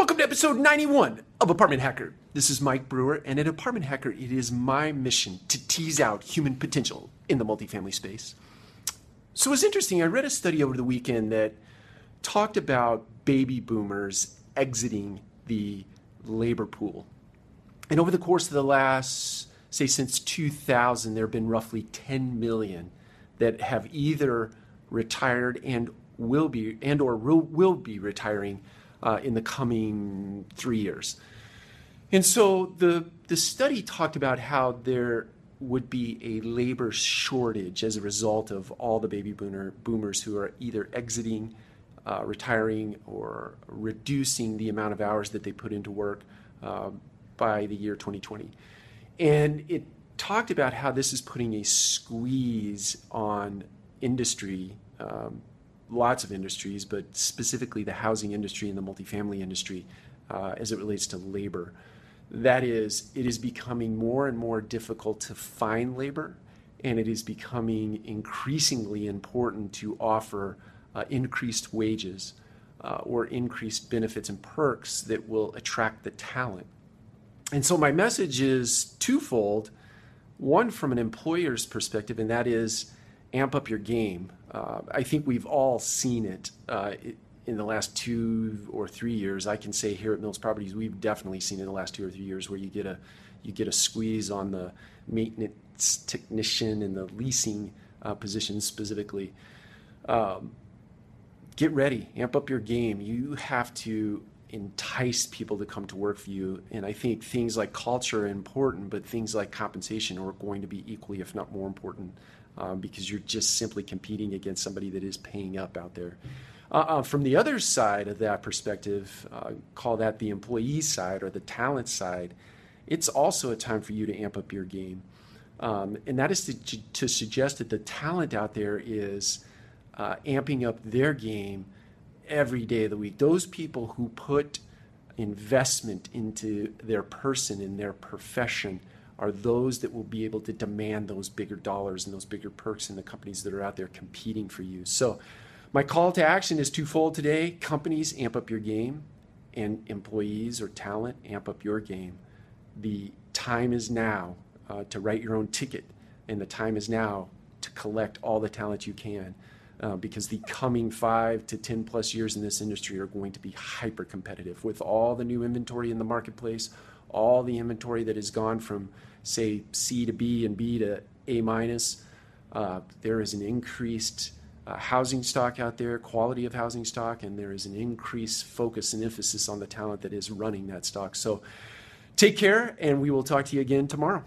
Welcome to episode 91 of Apartment Hacker. This is Mike Brewer, and at Apartment Hacker, it is my mission to tease out human potential in the multifamily space. So it's interesting, I read a study over the weekend that talked about baby boomers exiting the labor pool. And over the course of the last, say since 2000, there have been roughly 10 million that have either retired and will be retiring in the coming 3 years. And so the study talked about how there would be a labor shortage as a result of all the baby boomers who are either exiting, retiring, or reducing the amount of hours that they put into work by the year 2020. And it talked about how this is putting a squeeze on industry, lots of industries, but specifically the housing industry and the multifamily industry as it relates to labor. That is, it is becoming more and more difficult to find labor, and it is becoming increasingly important to offer increased wages or increased benefits and perks that will attract the talent. And so my message is twofold. One, from an employer's perspective, and that is amp up your game. I think we've all seen it in the last 2 or 3 years. I can say here at Mills Properties, we've definitely seen it in the last 2 or 3 years where you get a squeeze on the maintenance technician and the leasing positions specifically. Get ready, amp up your game. You have to entice people to come to work for you. And I think things like culture are important, but things like compensation are going to be equally, if not more important, because you're just simply competing against somebody that is paying up out there. From the other side of that perspective, call that the employee side or the talent side, it's also a time for you to amp up your game. And that is to suggest that the talent out there is amping up their game every day of the week. Those people who put investment into their person, in their profession, are those that will be able to demand those bigger dollars and those bigger perks in the companies that are out there competing for you. So my call to action is twofold today. Companies, amp up your game, and employees or talent, amp up your game. The time is now to write your own ticket, and the time is now to collect all the talent you can. Because the coming 5 to 10 plus years in this industry are going to be hyper competitive with all the new inventory in the marketplace, all the inventory that has gone from, say, C to B and B to A minus. There is an increased housing stock out there, quality of housing stock, and there is an increased focus and emphasis on the talent that is running that stock. So take care, and we will talk to you again tomorrow.